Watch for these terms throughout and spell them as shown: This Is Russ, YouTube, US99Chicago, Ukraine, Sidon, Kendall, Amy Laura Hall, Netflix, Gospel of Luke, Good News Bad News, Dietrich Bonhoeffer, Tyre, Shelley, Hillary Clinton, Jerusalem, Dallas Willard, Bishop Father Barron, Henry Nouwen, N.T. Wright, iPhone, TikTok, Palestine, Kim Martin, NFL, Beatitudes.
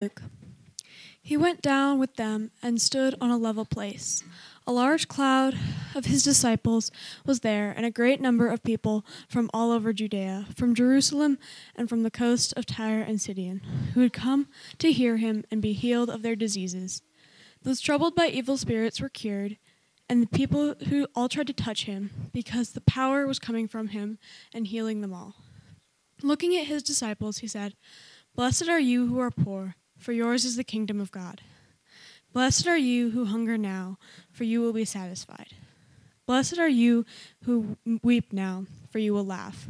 Luke. He went down with them and stood on a level place. A large cloud of his disciples was there, and a great number of people from all over Judea, from Jerusalem and from the coast of Tyre and Sidon, who had come to hear him and be healed of their diseases. Those troubled by evil spirits were cured, and the people who all tried to touch him, because the power was coming from him and healing them all. Looking at his disciples, he said, "Blessed are you who are poor, for yours is the kingdom of God. Blessed are you who hunger now, for you will be satisfied. Blessed are you who weep now, for you will laugh.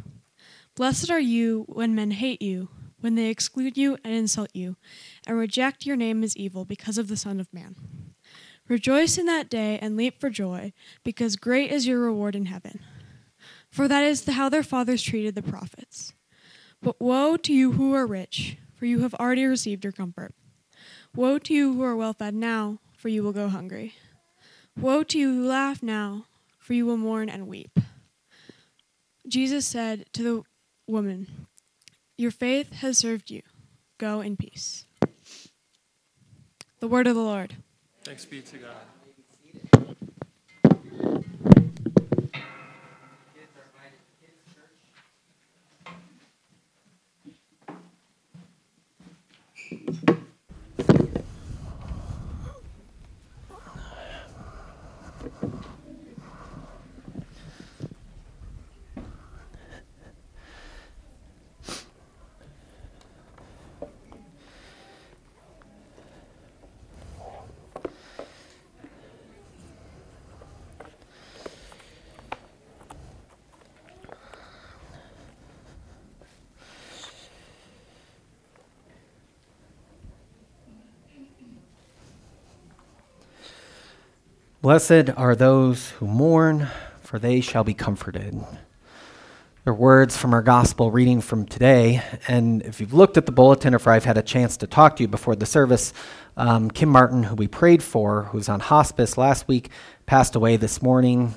Blessed are you when men hate you, when they exclude you and insult you, and reject your name as evil because of the Son of Man. Rejoice in that day and leap for joy, because great is your reward in heaven. For that is how their fathers treated the prophets. But woe to you who are rich, for you have already received your comfort. Woe to you who are well-fed now, for you will go hungry. Woe to you who laugh now, for you will mourn and weep." Jesus said to the woman, "Your faith has served you. Go in peace." The word of the Lord. Thanks be to God. Blessed are those who mourn, for they shall be comforted. They're words from our gospel reading from today. And if you've looked at the bulletin, or if I've had a chance to talk to you before the service, Kim Martin, who we prayed for, who's on hospice last week, passed away this morning.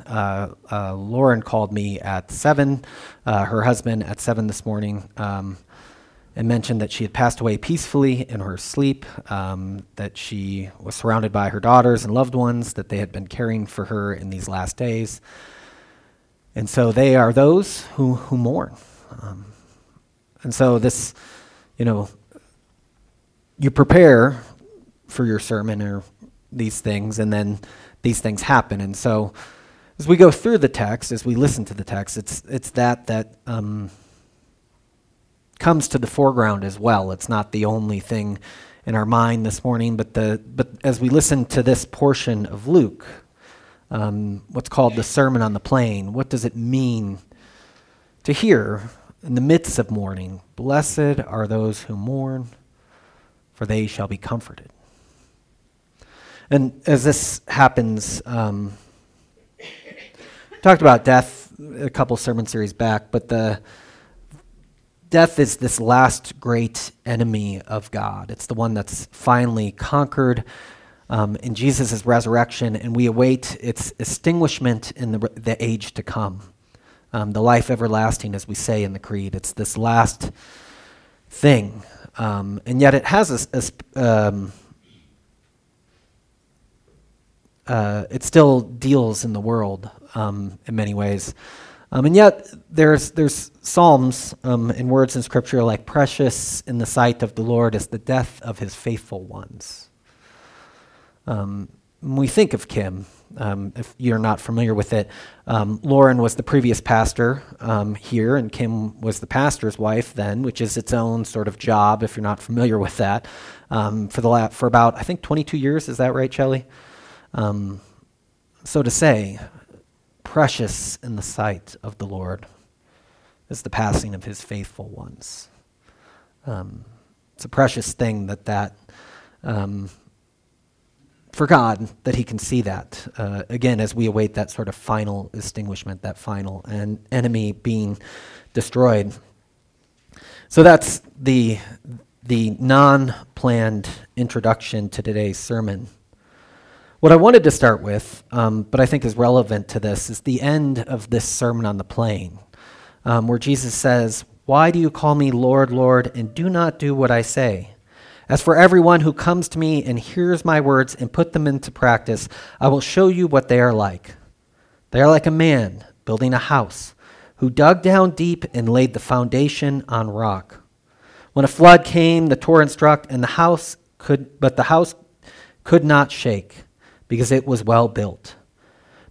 Lauren called me at 7, her husband at 7 this morning, and mentioned that she had passed away peacefully in her sleep, that she was surrounded by her daughters and loved ones, that they had been caring for her in these last days. And so they are those who mourn. And so this, you prepare for your sermon or these things, and then these things happen. And so as we go through the text, as we listen to the text, it's that comes to the foreground as well. It's not the only thing in our mind this morning, but as we listen to this portion of Luke, what's called the Sermon on the Plain, what does it mean to hear in the midst of mourning? Blessed are those who mourn, for they shall be comforted. And as this happens, talked about death a couple sermon series back, but Death is this last great enemy of God. It's the one that's finally conquered in Jesus' resurrection, and we await its extinguishment in the age to come. The life everlasting, as we say in the Creed, it's this last thing. And yet it has it still deals in the world in many ways. And yet, there's psalms and words in Scripture like, "Precious in the sight of the Lord is the death of his faithful ones." When we think of Kim, if you're not familiar with it, Lauren was the previous pastor here, and Kim was the pastor's wife then, which is its own sort of job, if you're not familiar with that, for about, I think, 22 years. Is that right, Shelley? So to say, precious in the sight of the Lord is the passing of his faithful ones. It's a precious thing that for God, that he can see that. Again, as we await that sort of final extinguishment, that final enemy being destroyed. So that's the non-planned introduction to today's sermon. What I wanted to start with, but I think is relevant to this, is the end of this Sermon on the Plain, where Jesus says, "Why do you call me Lord, Lord, and do not do what I say? As for everyone who comes to me and hears my words and put them into practice, I will show you what they are like. They are like a man building a house who dug down deep and laid the foundation on rock. When a flood came, the torrent struck, and the house could not shake because it was well built.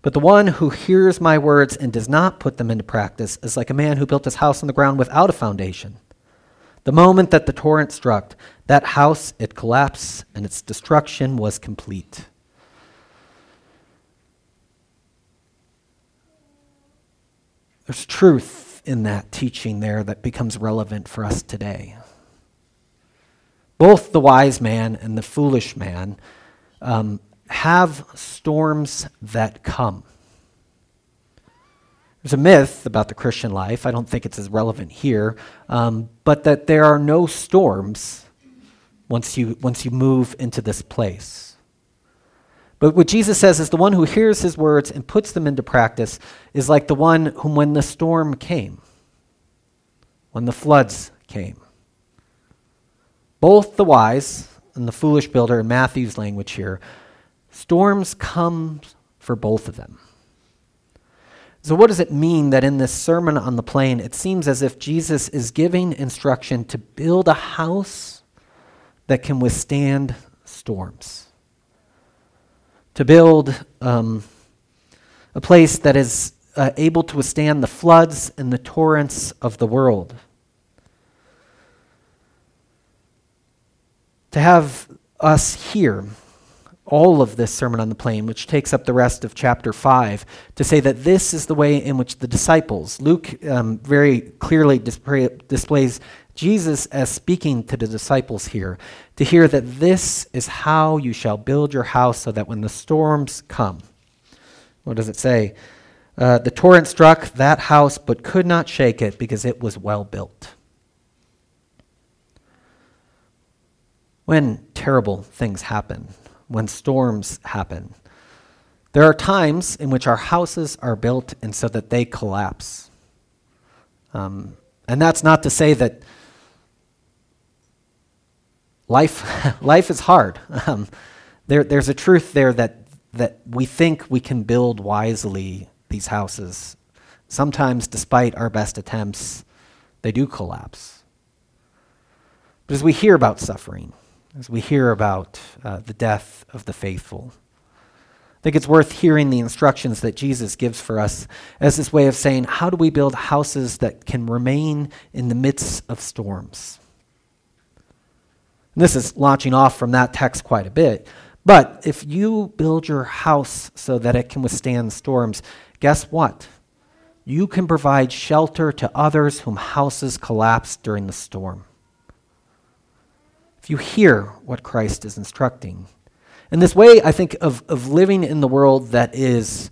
But the one who hears my words and does not put them into practice is like a man who built his house on the ground without a foundation. The moment that the torrent struck, that house, it collapsed, and its destruction was complete. There's truth in that teaching there that becomes relevant for us today. Both the wise man and the foolish man have storms that come. There's a myth about the Christian life, I don't think it's as relevant here, but that there are no storms once you move into this place. But what Jesus says is the one who hears his words and puts them into practice is like the one whom when the storm came, when the floods came. Both the wise and the foolish builder in Matthew's language here, storms come for both of them. So what does it mean that in this Sermon on the Plain, it seems as if Jesus is giving instruction to build a house that can withstand storms? To build a place that is able to withstand the floods and the torrents of the world. To have us here all of this Sermon on the Plain, which takes up the rest of chapter 5, to say that this is the way in which the disciples, Luke very clearly displays Jesus as speaking to the disciples here, to hear that this is how you shall build your house so that when the storms come, what does it say? The torrent struck that house but could not shake it because it was well built. When terrible things happen, when storms happen, there are times in which our houses are built and so that they collapse. And that's not to say that life is hard. There's a truth there that we think we can build wisely these houses. Sometimes, despite our best attempts, they do collapse. But as we hear about suffering, as we hear about the death of the faithful, I think it's worth hearing the instructions that Jesus gives for us as this way of saying, how do we build houses that can remain in the midst of storms? And this is launching off from that text quite a bit, but if you build your house so that it can withstand storms, guess what? You can provide shelter to others whom houses collapse during the storm. If you hear what Christ is instructing. And this way, I think, of living in the world that is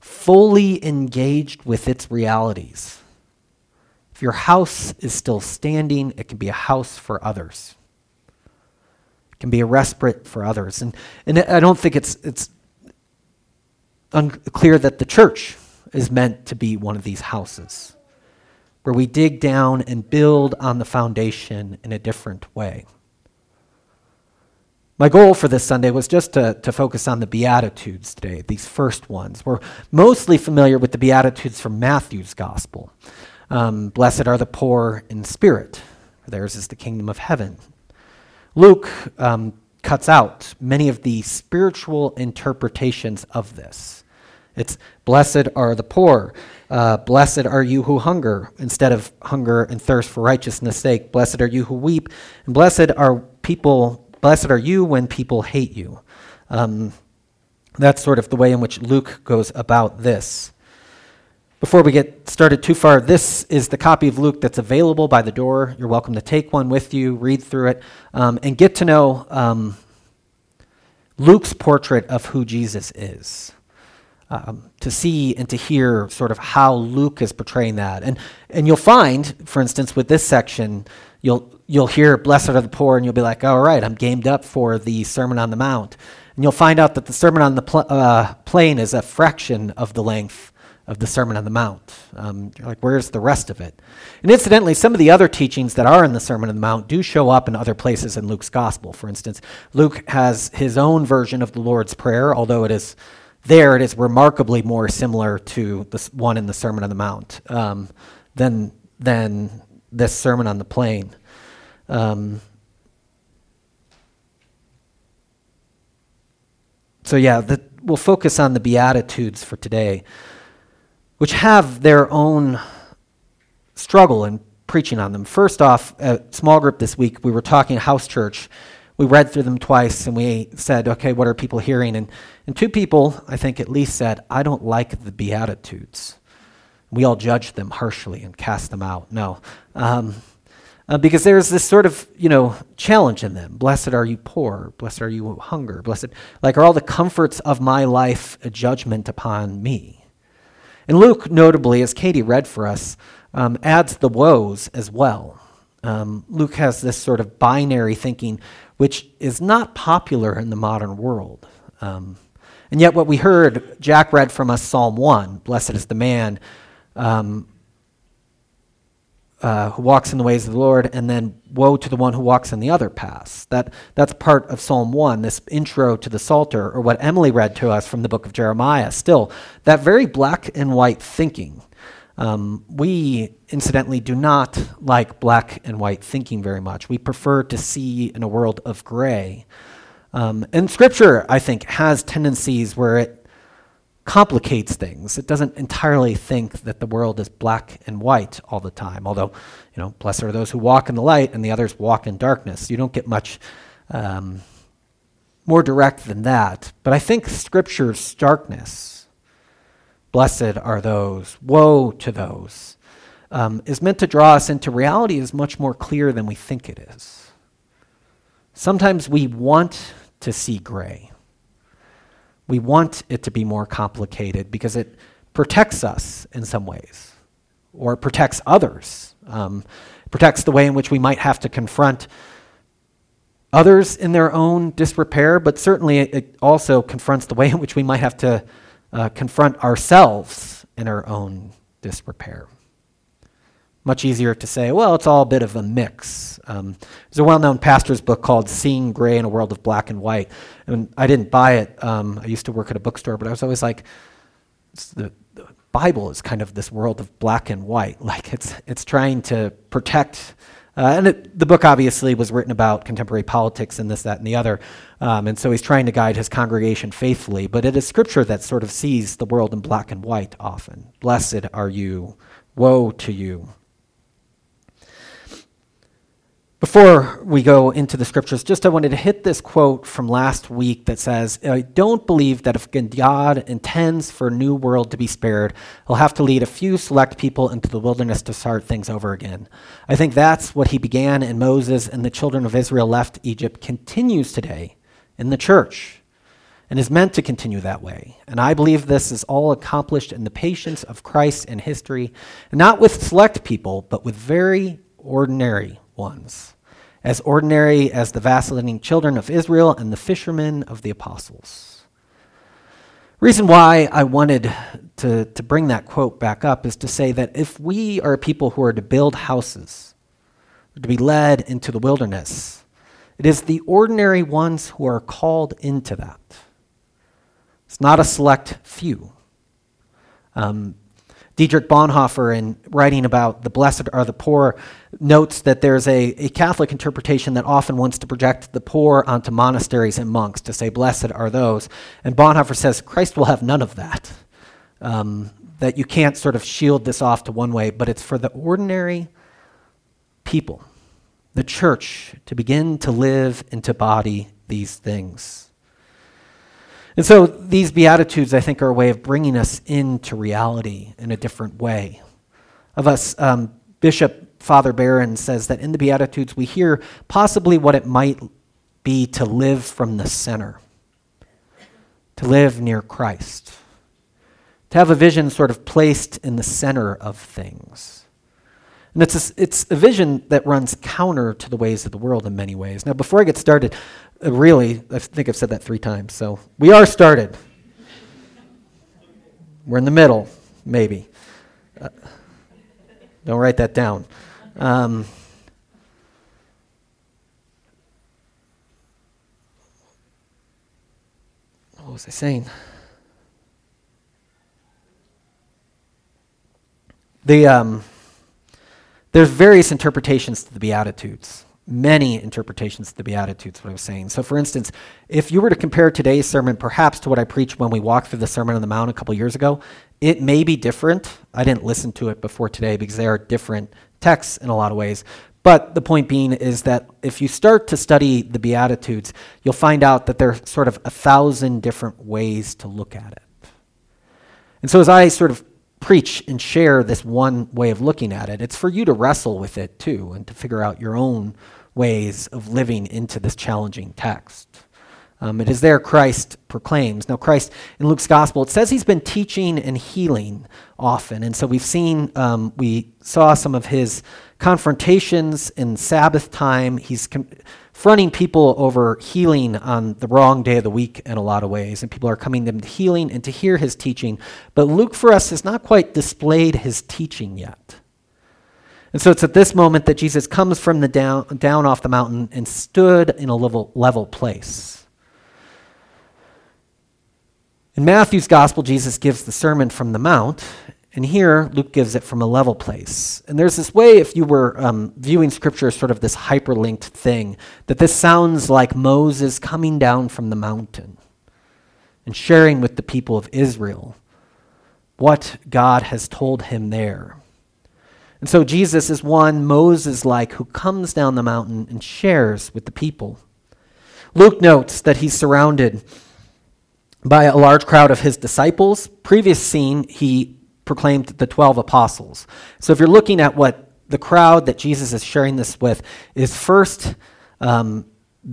fully engaged with its realities. If your house is still standing, it can be a house for others. It can be a respite for others. And I don't think it's unclear that the church is meant to be one of these houses, where we dig down and build on the foundation in a different way. My goal for this Sunday was just to focus on the Beatitudes today, these first ones. We're mostly familiar with the Beatitudes from Matthew's Gospel. Blessed are the poor in spirit, for theirs is the kingdom of heaven. Luke cuts out many of the spiritual interpretations of this. It's blessed are the poor, blessed are you who hunger, instead of hunger and thirst for righteousness' sake, blessed are you who weep, and blessed are you when people hate you. That's sort of the way in which Luke goes about this. Before we get started too far, this is the copy of Luke that's available by the door. You're welcome to take one with you, read through it, and get to know Luke's portrait of who Jesus is. To see and to hear sort of how Luke is portraying that. And you'll find, for instance, with this section, you'll hear blessed are the poor, and you'll be like, all right, I'm gamed up for the Sermon on the Mount. And you'll find out that the Sermon on the Plain is a fraction of the length of the Sermon on the Mount. You're like, where's the rest of it? And incidentally, some of the other teachings that are in the Sermon on the Mount do show up in other places in Luke's Gospel. For instance, Luke has his own version of the Lord's Prayer, although it is remarkably more similar to this one in the Sermon on the Mount than this Sermon on the Plain. We'll focus on the Beatitudes for today, which have their own struggle in preaching on them. First off, a small group this week, we were talking house church. We read through them twice, and we said, okay, what are people hearing? And two people, I think at least, said, I don't like the Beatitudes. We all judged them harshly and cast them out. No. Because there's this sort of, challenge in them. Blessed are you poor. Blessed are you hunger. Blessed, are all the comforts of my life a judgment upon me? And Luke, notably, as Katie read for us, adds the woes as well. Luke has this sort of binary thinking, which is not popular in the modern world. And yet what we heard, Jack read from us Psalm 1, blessed is the man who walks in the ways of the Lord, and then woe to the one who walks in the other paths. That's part of Psalm 1, this intro to the Psalter, or what Emily read to us from the book of Jeremiah. Still, that very black and white thinking. We, incidentally, do not like black and white thinking very much. We prefer to see in a world of gray. And Scripture, I think, has tendencies where it complicates things. It doesn't entirely think that the world is black and white all the time, although, blessed are those who walk in the light and the others walk in darkness. You don't get much more direct than that. But I think Scripture's starkness, blessed are those, woe to those, is meant to draw us into reality is much more clear than we think it is. Sometimes we want to see gray. We want it to be more complicated because it protects us in some ways, or protects others. Protects the way in which we might have to confront others in their own disrepair, but certainly it also confronts the way in which we might have to confront ourselves in our own disrepair. Much easier to say, well, it's all a bit of a mix. There's a well-known pastor's book called Seeing Gray in a World of Black and White. And I didn't buy it. I used to work at a bookstore, but I was always like, the Bible is kind of this world of black and white. Like it's trying to protect. The book obviously was written about contemporary politics and this, that, and the other. And so he's trying to guide his congregation faithfully. But it is Scripture that sort of sees the world in black and white often. Blessed are you. Woe to you. Before we go into the Scriptures, I wanted to hit this quote from last week that says, I don't believe that if God intends for a new world to be spared, he'll have to lead a few select people into the wilderness to start things over again. I think that's what he began in Moses, and the children of Israel left Egypt continues today in the church and is meant to continue that way. And I believe this is all accomplished in the patience of Christ in history, not with select people, but with very ordinary ones, as ordinary as the vacillating children of Israel and the fishermen of the apostles. Reason why I wanted to bring that quote back up is to say that if we are people who are to build houses, to be led into the wilderness, it is the ordinary ones who are called into that. It's not a select few. Dietrich Bonhoeffer, in writing about the blessed are the poor, notes that there's a Catholic interpretation that often wants to project the poor onto monasteries and monks to say, blessed are those. And Bonhoeffer says, Christ will have none of that. That you can't sort of shield this off to one way, but it's for the ordinary people, the church, to begin to live and to embody these things. And so these Beatitudes, I think, are a way of bringing us into reality in a different way. Of us, Bishop Father Barron says that in the Beatitudes we hear possibly what it might be to live from the center, to live near Christ, to have a vision sort of placed in the center of things. And it's a vision that runs counter to the ways of the world in many ways. Now, before I get started, really, I think I've said that 3 times, so we are started. We're in the middle. maybe. Don't write that down. What was I saying? There's various interpretations to the Beatitudes. Many interpretations to the Beatitudes, what I was saying. So for instance, if you were to compare today's sermon perhaps to what I preached when we walked through the Sermon on the Mount a couple years ago, it may be different. I didn't listen to it before today because they are different texts in a lot of ways. But the point being is that if you start to study the Beatitudes, you'll find out that there are sort of 1,000 different ways to look at it. And so as I sort of preach and share this one way of looking at it, it's for you to wrestle with it too and to figure out your own ways of living into this challenging text. It is there Christ proclaims. Now Christ, in Luke's gospel, it says he's been teaching and healing often. And so we saw some of his confrontations in Sabbath time. He's confronting people over healing on the wrong day of the week in a lot of ways. And people are coming to healing and to hear his teaching. But Luke for us has not quite displayed his teaching yet. And so it's at this moment that Jesus comes from the down off the mountain and stood in a level place. In Matthew's gospel, Jesus gives the Sermon from the Mount, and here Luke gives it from a level place. And there's this way, if you were viewing Scripture as sort of this hyperlinked thing, that this sounds like Moses coming down from the mountain and sharing with the people of Israel what God has told him there. And so Jesus is one Moses-like who comes down the mountain and shares with the people. Luke notes that he's surrounded by a large crowd of his disciples. Previous scene, he proclaimed the 12 apostles. So if you're looking at what the crowd that Jesus is sharing this with is first the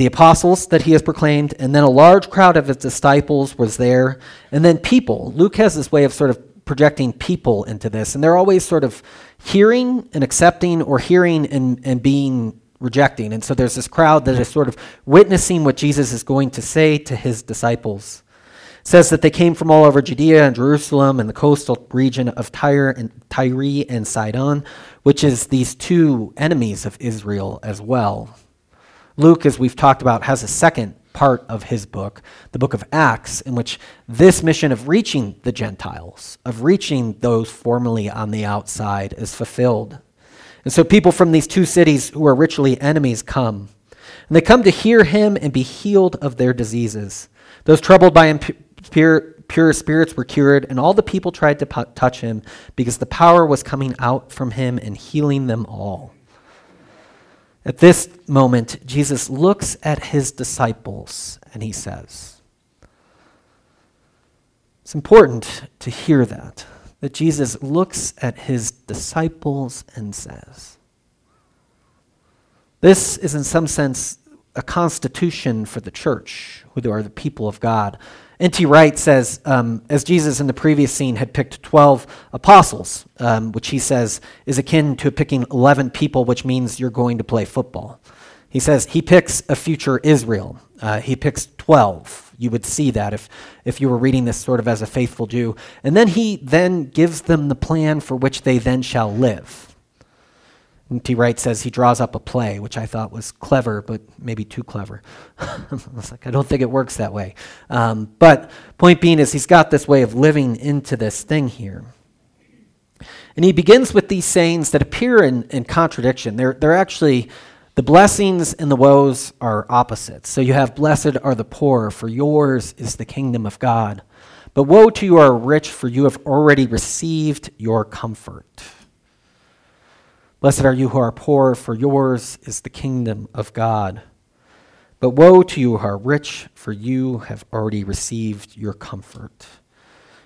apostles that he has proclaimed, and then a large crowd of his disciples was there, and then people. Luke has this way of sort of projecting people into this, and they're always sort of hearing and accepting or hearing and being rejecting. And so there's this crowd that is sort of witnessing what Jesus is going to say to his disciples. Says that they came from all over Judea and Jerusalem and the coastal region of Tyre and Sidon, which is these two enemies of Israel as well. Luke, as we've talked about, has a second part of his book, the book of Acts, in which this mission of reaching the Gentiles, of reaching those formerly on the outside, is fulfilled. And so people from these two cities who are ritually enemies come. And they come to hear him and be healed of their diseases. Those troubled by impure spirits were cured, and all the people tried to touch him because the power was coming out from him and healing them all. At this moment, Jesus looks at his disciples and he says, it's important to hear that Jesus looks at his disciples and says, this is in some sense a constitution for the church, who are the people of God. N.T. Wright says, as Jesus in the previous scene had picked 12 apostles, which he says is akin to picking 11 people, which means you're going to play football. He says he picks a future Israel. He picks 12. You would see that if you were reading this sort of as a faithful Jew. And then he then gives them the plan for which they then shall live. N.T. Wright says he draws up a play, which I thought was clever, but maybe too clever. I don't think it works that way. But point being is he's got this way of living into this thing here. And he begins with these sayings that appear in contradiction. They're actually, the blessings and the woes are opposites. So you have, blessed are the poor, for yours is the kingdom of God. But woe to you are rich, for you have already received your comfort. Blessed are you who are poor, for yours is the kingdom of God. But woe to you who are rich, for you have already received your comfort.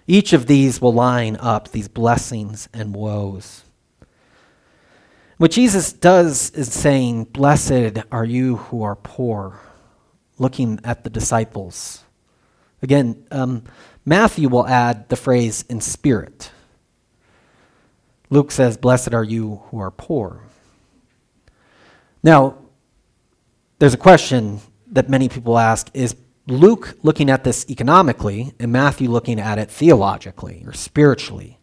Each of these will line up, these blessings and woes. What Jesus does is saying, blessed are you who are poor, looking at the disciples. Again, Matthew will add the phrase, in spirit. Luke says, blessed are you who are poor. Now, there's a question that many people ask, is Luke looking at this economically and Matthew looking at it theologically or spiritually?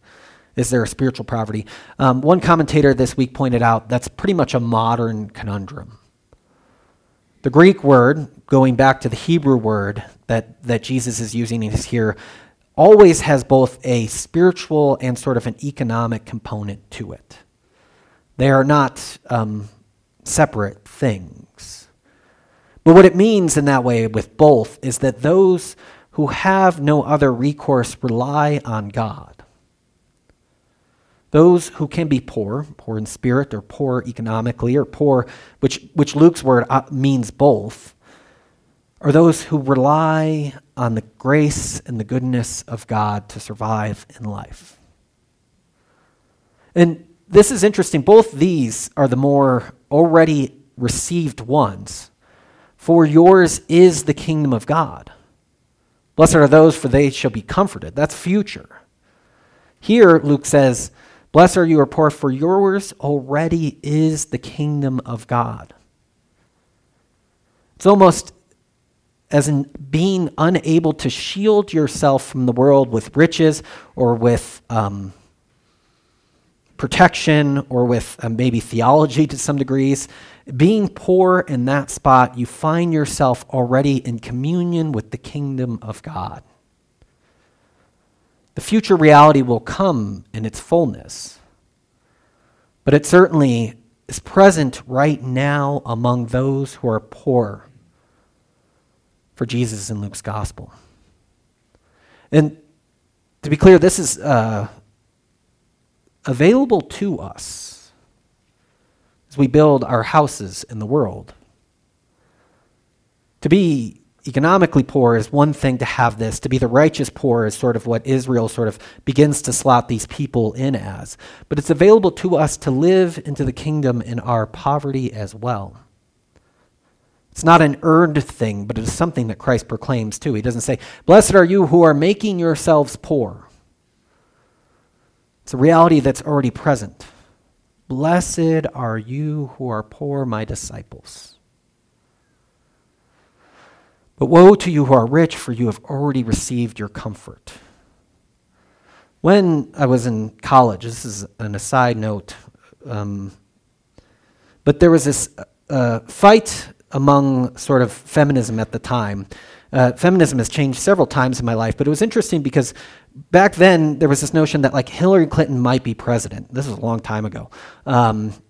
Is there a spiritual poverty? One commentator this week pointed out that's pretty much a modern conundrum. The Greek word, going back to the Hebrew word that Jesus is using here, always has both a spiritual and sort of an economic component to it. They are not separate things. But what it means in that way with both is that those who have no other recourse rely on God. Those who can be poor, poor in spirit or poor economically or poor, which Luke's word means both, are those who rely on the grace and the goodness of God to survive in life. And this is interesting. Both these are the more already received ones. For yours is the kingdom of God. Blessed are those, for they shall be comforted. That's future. Here, Luke says, blessed are you who are poor, for yours already is the kingdom of God. It's almost as in being unable to shield yourself from the world with riches or with protection or with maybe theology to some degrees. Being poor in that spot, you find yourself already in communion with the kingdom of God. The future reality will come in its fullness, but it certainly is present right now among those who are poor for Jesus in Luke's gospel. And to be clear, this is available to us as we build our houses in the world. To be economically poor is one thing to have this. To be the righteous poor is sort of what Israel sort of begins to slot these people in as. But it's available to us to live into the kingdom in our poverty as well. It's not an earned thing, but it is something that Christ proclaims too. He doesn't say, blessed are you who are making yourselves poor. It's a reality that's already present. Blessed are you who are poor, my disciples. But woe to you who are rich, for you have already received your comfort. When I was in college, this is an aside note, but there was this fight among sort of feminism at the time. Feminism has changed several times in my life, but it was interesting because back then there was this notion that like Hillary Clinton might be president. This was a long time ago.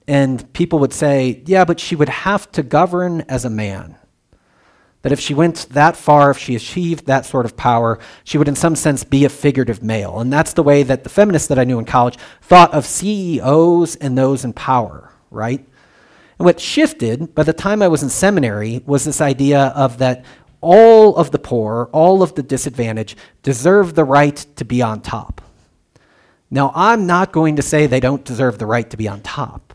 And people would say, yeah, but she would have to govern as a man. That if she went that far, if she achieved that sort of power, she would in some sense be a figurative male. And that's the way that the feminists that I knew in college thought of CEOs and those in power, right? And what shifted by the time I was in seminary was this idea of that all of the poor, all of the disadvantaged deserve the right to be on top. Now, I'm not going to say they don't deserve the right to be on top,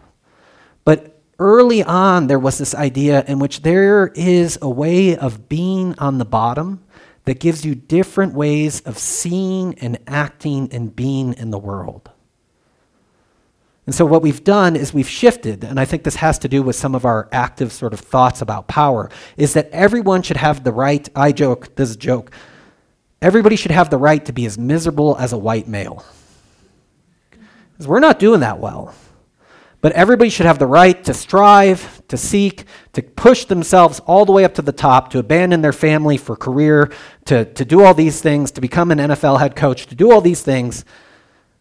but early on, there was this idea in which there is a way of being on the bottom that gives you different ways of seeing and acting and being in the world. And so what we've done is we've shifted, and I think this has to do with some of our active sort of thoughts about power, is that everyone should have the right, I joke, this is a joke, everybody should have the right to be as miserable as a white male. Because we're not doing that well. But everybody should have the right to strive, to seek, to push themselves all the way up to the top, to abandon their family for career, to do all these things, to become an NFL head coach, to do all these things,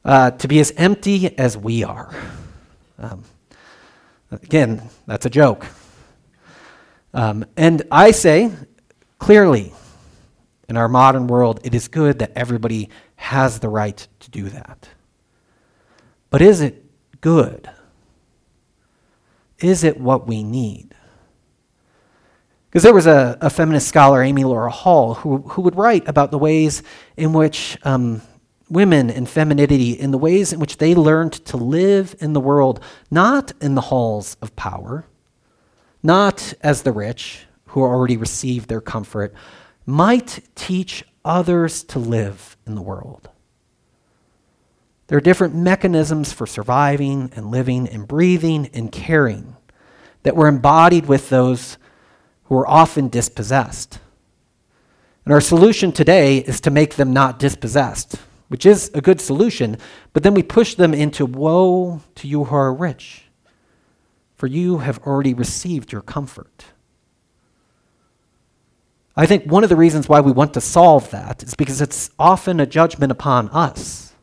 to be as empty as we are. Again, that's a joke. And I say, clearly, in our modern world, it is good that everybody has the right to do that. But is it good? Is it what we need? Because there was a feminist scholar, Amy Laura Hall, who would write about the ways in which women and femininity, and the ways in which they learned to live in the world, not in the halls of power, not as the rich who already received their comfort, might teach others to live in the world. There are different mechanisms for surviving and living and breathing and caring that were embodied with those who are often dispossessed. And our solution today is to make them not dispossessed. which is a good solution, but then we push them into, woe to you who are rich, for you have already received your comfort. I think one of the reasons why we want to solve that is because it's often a judgment upon us.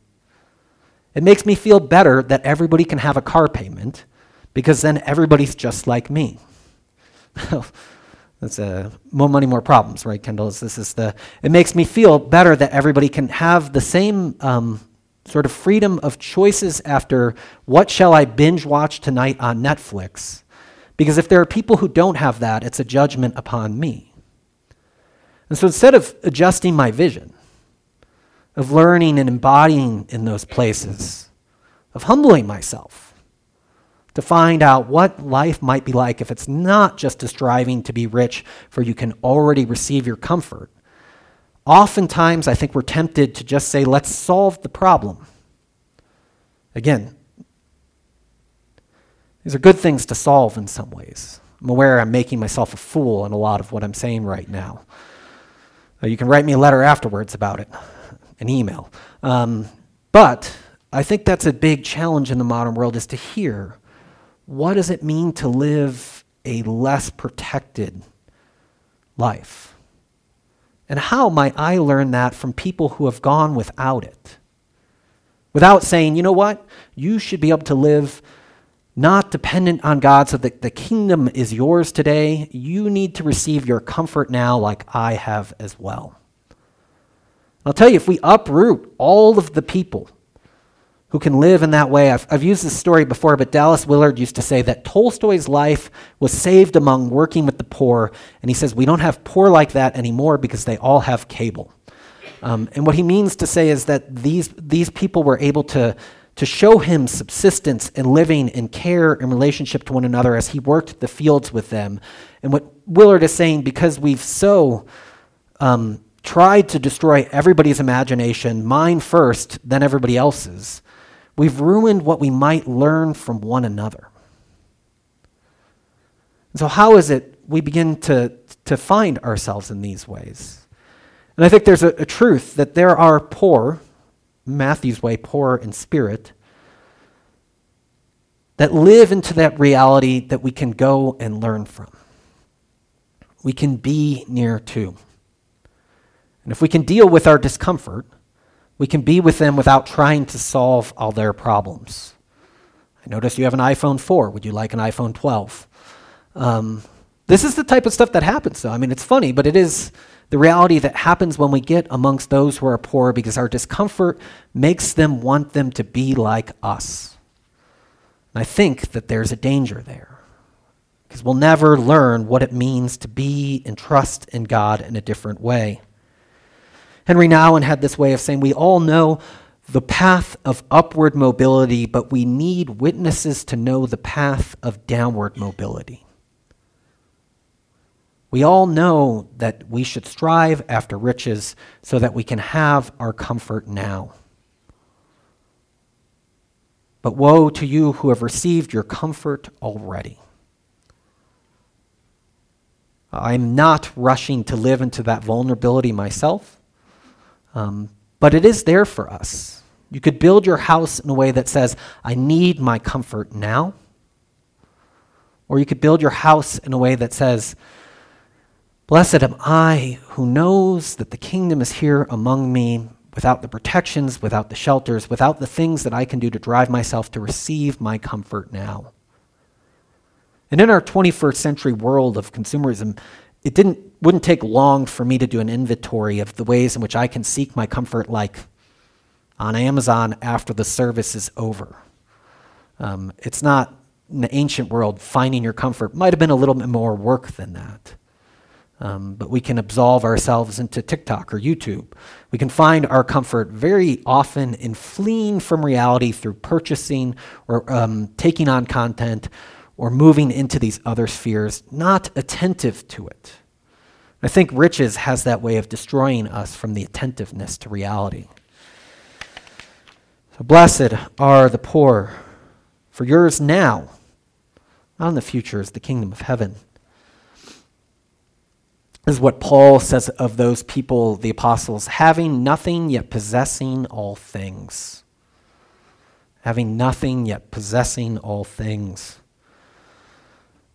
It makes me feel better that everybody can have a car payment because then everybody's just like me. That's more money, more problems, right, Kendall? It makes me feel better that everybody can have the same sort of freedom of choices after what shall I binge watch tonight on Netflix? Because if there are people who don't have that, it's a judgment upon me. And so instead of adjusting my vision, of learning and embodying in those places, of humbling myself, to find out what life might be like if it's not just a striving to be rich, for you can already receive your comfort. Oftentimes, I think we're tempted to just say, let's solve the problem. Again, these are good things to solve in some ways. I'm aware I'm making myself a fool in a lot of what I'm saying right now. You can write me a letter afterwards about it, an email. But I think that's a big challenge in the modern world, is to hear, what does it mean to live a less protected life? And how might I learn that from people who have gone without it? Without saying, you know what? You should be able to live not dependent on God so that the kingdom is yours today. You need to receive your comfort now like I have as well. I'll tell you, if we uproot all of the people who can live in that way. I've used this story before, but Dallas Willard used to say that Tolstoy's life was saved among working with the poor, and he says, we don't have poor like that anymore because they all have cable. And what he means to say is that these people were able to show him subsistence and living and care and relationship to one another as he worked the fields with them. And what Willard is saying, because we've so tried to destroy everybody's imagination, mine first, then everybody else's, we've ruined what we might learn from one another. And so how is it we begin to find ourselves in these ways? And I think there's a truth that there are poor, Matthew's way, poor in spirit, that live into that reality that we can go and learn from. We can be near to. And if we can deal with our discomfort, we can be with them without trying to solve all their problems. I notice you have an iPhone 4. Would you like an iPhone 12? This is the type of stuff that happens, though. I mean, it's funny, but it is the reality that happens when we get amongst those who are poor, because our discomfort makes them want them to be like us. And I think that there's a danger there, because we'll never learn what it means to be and trust in God in a different way. Henry Nouwen had this way of saying, we all know the path of upward mobility, but we need witnesses to know the path of downward mobility. We all know that we should strive after riches so that we can have our comfort now. But woe to you who have received your comfort already. I'm not rushing to live into that vulnerability myself. But it is there for us. You could build your house in a way that says, I need my comfort now. Or you could build your house in a way that says, blessed am I who knows that the kingdom is here among me without the protections, without the shelters, without the things that I can do to drive myself to receive my comfort now. And in our 21st century world of consumerism, it wouldn't take long for me to do an inventory of the ways in which I can seek my comfort, like on Amazon after the service is over. It's not, in the ancient world, finding your comfort might have been a little bit more work than that. But we can absolve ourselves into TikTok or YouTube. We can find our comfort very often in fleeing from reality through purchasing or taking on content, or moving into these other spheres, not attentive to it. I think riches has that way of destroying us from the attentiveness to reality. So blessed are the poor, for yours now, not in the future, is the kingdom of heaven. This is what Paul says of those people, the apostles, having nothing yet possessing all things. Having nothing yet possessing all things.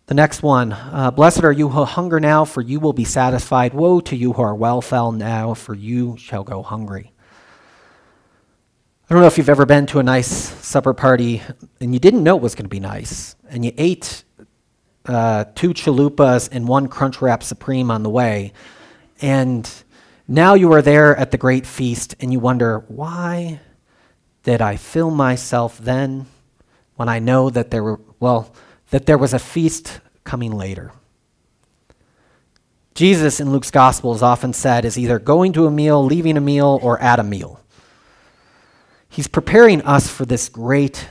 The next one, blessed are you who hunger now, for you will be satisfied. Woe to you who are well-fed now, for you shall go hungry. I don't know if you've ever been to a nice supper party and you didn't know it was going to be nice, and you ate two chalupas and one Crunchwrap Supreme on the way, and now you are there at the great feast and you wonder, why did I fill myself then when I know that there was a feast coming later? Jesus in Luke's gospel is often said is either going to a meal, leaving a meal, or at a meal. He's preparing us for this great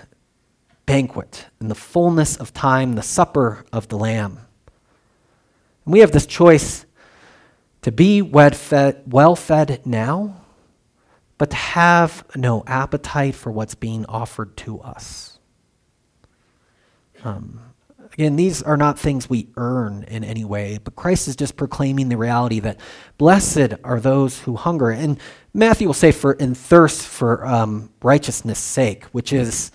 banquet in the fullness of time, the supper of the Lamb. And we have this choice to be well-fed now, but to have no appetite for what's being offered to us. Again, these are not things we earn in any way, but Christ is just proclaiming the reality that blessed are those who hunger. And Matthew will say and thirst for righteousness' sake, which is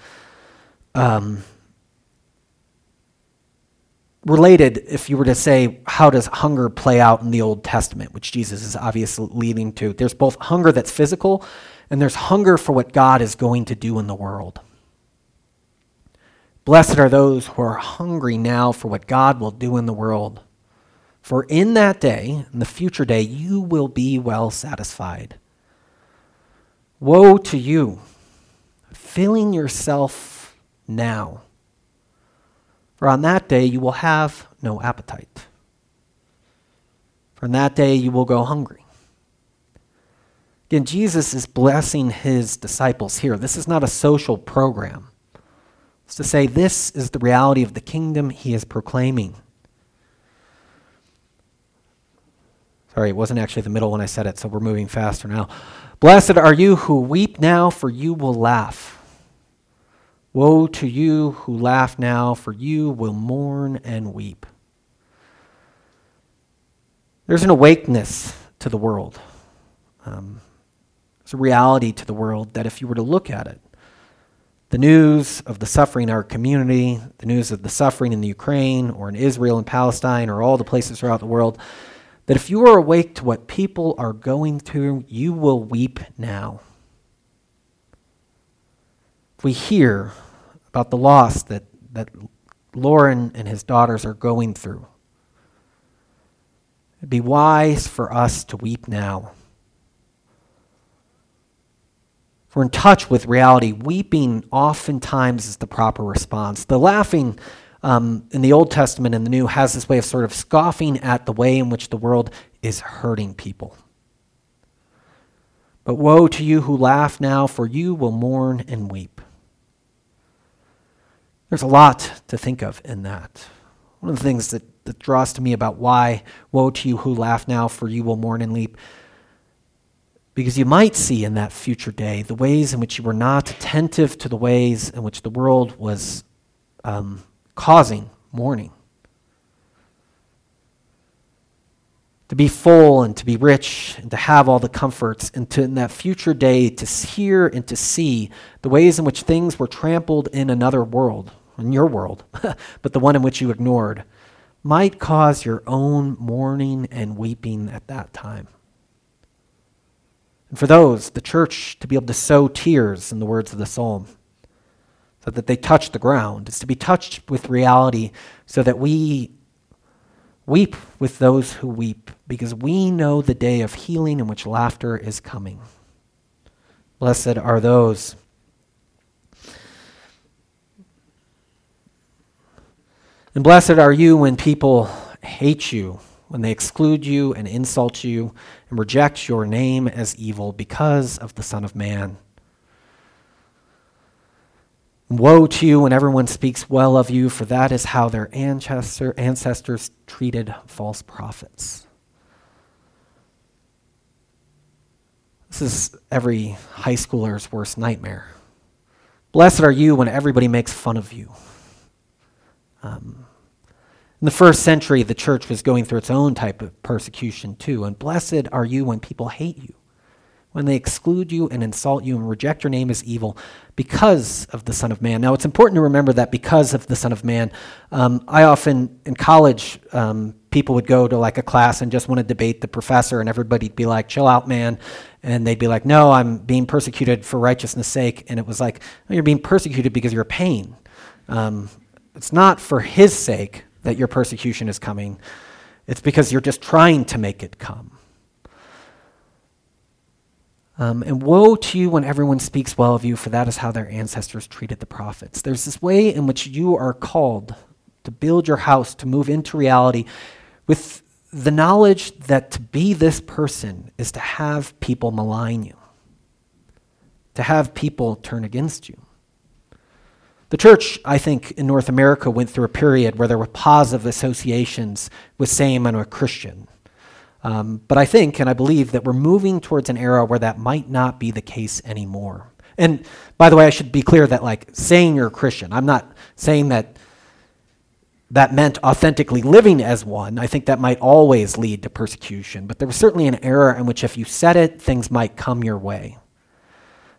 related, if you were to say, how does hunger play out in the Old Testament, which Jesus is obviously leading to. There's both hunger that's physical, and there's hunger for what God is going to do in the world. Blessed are those who are hungry now for what God will do in the world. For in that day, in the future day, you will be well satisfied. Woe to you, filling yourself now. For on that day you will have no appetite. For on that day you will go hungry. Again, Jesus is blessing his disciples here. This is not a social program. It's to say this is the reality of the kingdom he is proclaiming. Sorry, it wasn't actually the middle when I said it, so we're moving faster now. Blessed are you who weep now, for you will laugh. Woe to you who laugh now, for you will mourn and weep. There's an awakeness to the world. There's a reality to the world that if you were to look at it, the news of the suffering in our community, the news of the suffering in the Ukraine or in Israel and Palestine or all the places throughout the world, that if you are awake to what people are going through, you will weep now. If we hear about the loss that Lauren and his daughters are going through, it'd be wise for us to weep now. We're in touch with reality. Weeping oftentimes is the proper response. The laughing in the Old Testament and the New has this way of sort of scoffing at the way in which the world is hurting people. But woe to you who laugh now, for you will mourn and weep. There's a lot to think of in that. One of the things that draws to me about why woe to you who laugh now, for you will mourn and weep, because you might see in that future day the ways in which you were not attentive to the ways in which the world was causing mourning. To be full and to be rich and to have all the comforts, and to in that future day to hear and to see the ways in which things were trampled in another world, in your world, but the one in which you ignored, might cause your own mourning and weeping at that time. And for those, the church, to be able to sow tears in the words of the psalm so that they touch the ground, is to be touched with reality so that we weep with those who weep, because we know the day of healing in which laughter is coming. Blessed are those. And blessed are you when people hate you, when they exclude you and insult you and reject your name as evil because of the Son of Man. Woe to you when everyone speaks well of you, for that is how their ancestors treated false prophets. This is every high schooler's worst nightmare. Blessed are you when everybody makes fun of you. In the first century, the church was going through its own type of persecution too. And blessed are you when people hate you, when they exclude you and insult you and reject your name as evil because of the Son of Man. Now, it's important to remember that because of the Son of Man. I often, in college, people would go to like a class and just want to debate the professor, and everybody'd be like, chill out, man. And they'd be like, no, I'm being persecuted for righteousness' sake. And it was like, no, you're being persecuted because you're a pain. It's not for his sake that your persecution is coming. It's because you're just trying to make it come. And woe to you when everyone speaks well of you, for that is how their ancestors treated the prophets. There's this way in which you are called to build your house, to move into reality with the knowledge that to be this person is to have people malign you, to have people turn against you. The church, I think, in North America went through a period where there were positive associations with saying I'm a Christian. But I think and I believe that we're moving towards an era where that might not be the case anymore. And by the way, I should be clear that like saying you're a Christian, I'm not saying that that meant authentically living as one. I think that might always lead to persecution. But there was certainly an era in which if you said it, things might come your way.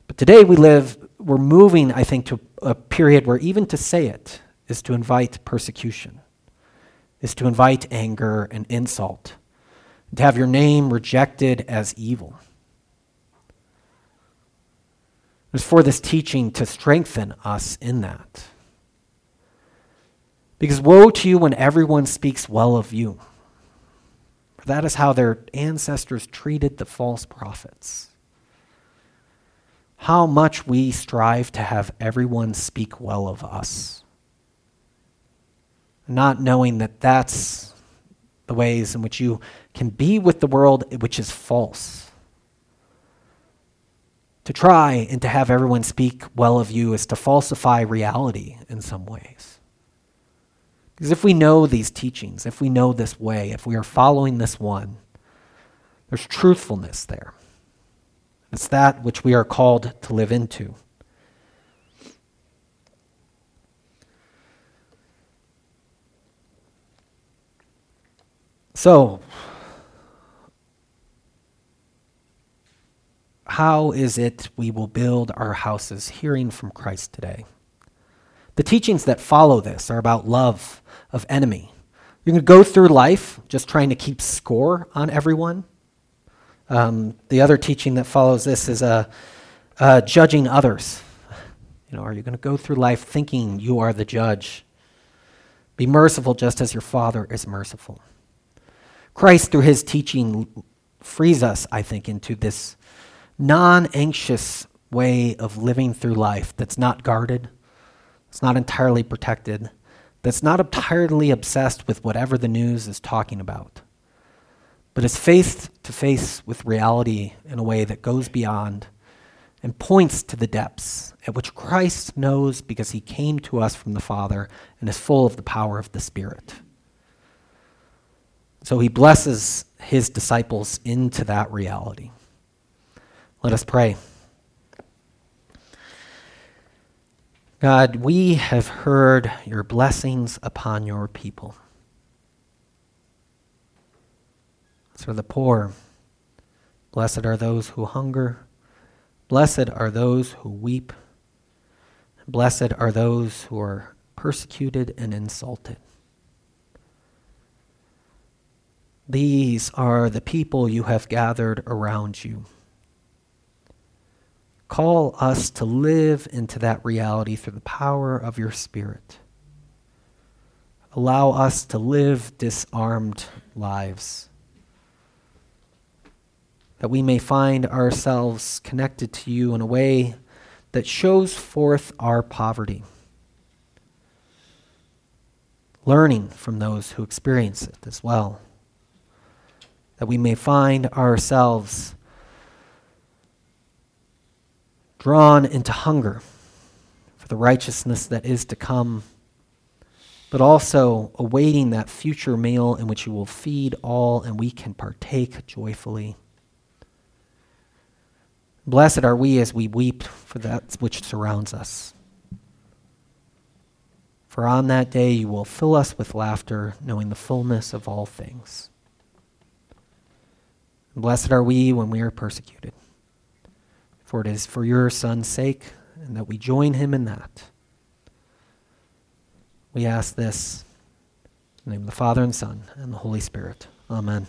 But today we're moving, I think, to a period where even to say it is to invite persecution, is to invite anger and insult, to have your name rejected as evil. It's for this teaching to strengthen us in that. Because woe to you when everyone speaks well of you, for that is how their ancestors treated the false prophets. How much we strive to have everyone speak well of us, not knowing that that's the ways in which you can be with the world, which is false. To try and to have everyone speak well of you is to falsify reality in some ways. Because if we know these teachings, if we know this way, if we are following this one, there's truthfulness there. It's that which we are called to live into. So, how is it we will build our houses hearing from Christ today? The teachings that follow this are about love of enemy. You can go through life just trying to keep score on everyone. The other teaching that follows this is judging others. You know, are you going to go through life thinking you are the judge? Be merciful just as your Father is merciful. Christ, through his teaching, frees us, I think, into this non-anxious way of living through life that's not guarded, that's not entirely protected, that's not entirely obsessed with whatever the news is talking about, but is face to face with reality in a way that goes beyond and points to the depths at which Christ knows because he came to us from the Father and is full of the power of the Spirit. So he blesses his disciples into that reality. Let us pray. God, we have heard your blessings upon your people. As for the poor, blessed are those who hunger, blessed are those who weep, blessed are those who are persecuted and insulted. These are the people you have gathered around you. Call us to live into that reality through the power of your Spirit. Allow us to live disarmed lives, that we may find ourselves connected to you in a way that shows forth our poverty, learning from those who experience it as well, that we may find ourselves drawn into hunger for the righteousness that is to come, but also awaiting that future meal in which you will feed all and we can partake joyfully. Blessed are we as we weep for that which surrounds us. For on that day you will fill us with laughter, knowing the fullness of all things. And blessed are we when we are persecuted. For it is for your Son's sake, and that we join him in that. We ask this in the name of the Father and Son and the Holy Spirit. Amen.